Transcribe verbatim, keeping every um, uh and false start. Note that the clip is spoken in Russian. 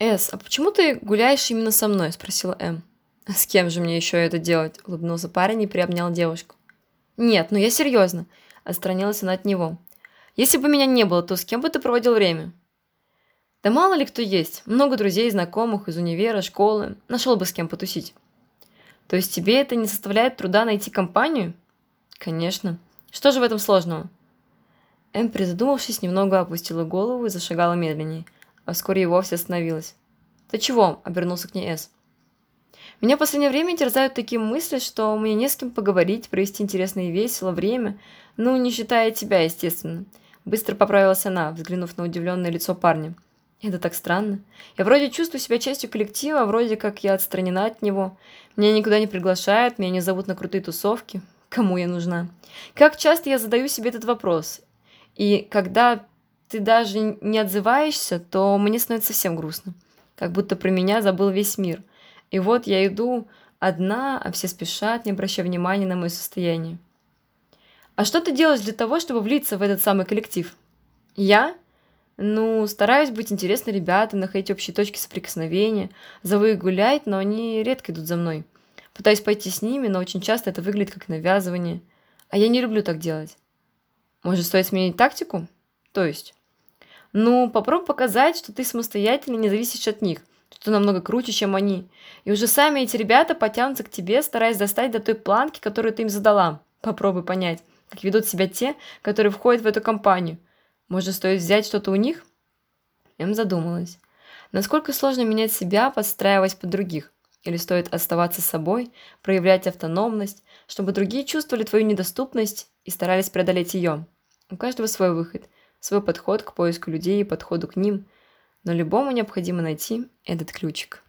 «Эс, а почему ты гуляешь именно со мной?» – спросила М. «А с кем же мне еще это делать?» – улыбнулся парень и приобнял девушку. «Нет, ну я серьезно», – отстранилась она от него. «Если бы меня не было, то с кем бы ты проводил время?» «Да мало ли кто есть. Много друзей, знакомых из универа, школы. Нашел бы с кем потусить». «То есть тебе это не составляет труда найти компанию?» «Конечно. Что же в этом сложного?» Эм, призадумавшись, немного опустила голову и зашагала медленнее, а вскоре и вовсе остановилась. «Ты чего?» – обернулся к ней Эс. «Меня в последнее время терзают такие мысли, что мне не с кем поговорить, провести интересно и весело время, ну, не считая тебя, естественно». Быстро поправилась она, взглянув на удивленное лицо парня. «Это так странно. Я вроде чувствую себя частью коллектива, вроде как я отстранена от него. Меня никуда не приглашают, меня не зовут на крутые тусовки. Кому я нужна? Как часто я задаю себе этот вопрос? И когда ты даже не отзываешься, то мне становится совсем грустно. Как будто про меня забыл весь мир. И вот я иду одна, а все спешат, не обращая внимания на мое состояние». «А что ты делаешь для того, чтобы влиться в этот самый коллектив?» «Я? Ну, стараюсь быть интересной ребятам, находить общие точки соприкосновения, зову их гулять, но они редко идут за мной. Пытаюсь пойти с ними, но очень часто это выглядит как навязывание. А я не люблю так делать». «Может, стоит сменить тактику?» «То есть?» «Ну, попробуй показать, что ты самостоятельно не зависишь от них, что ты намного круче, чем они. И уже сами эти ребята потянутся к тебе, стараясь достать до той планки, которую ты им задала. Попробуй понять, как ведут себя те, которые входят в эту компанию. Может, стоит взять что-то у них?» Эм задумалась. Насколько сложно менять себя, подстраиваясь под других? Или стоит оставаться собой, проявлять автономность, чтобы другие чувствовали твою недоступность и старались преодолеть ее? У каждого свой выход, свой подход к поиску людей и подходу к ним, но любому необходимо найти этот ключик.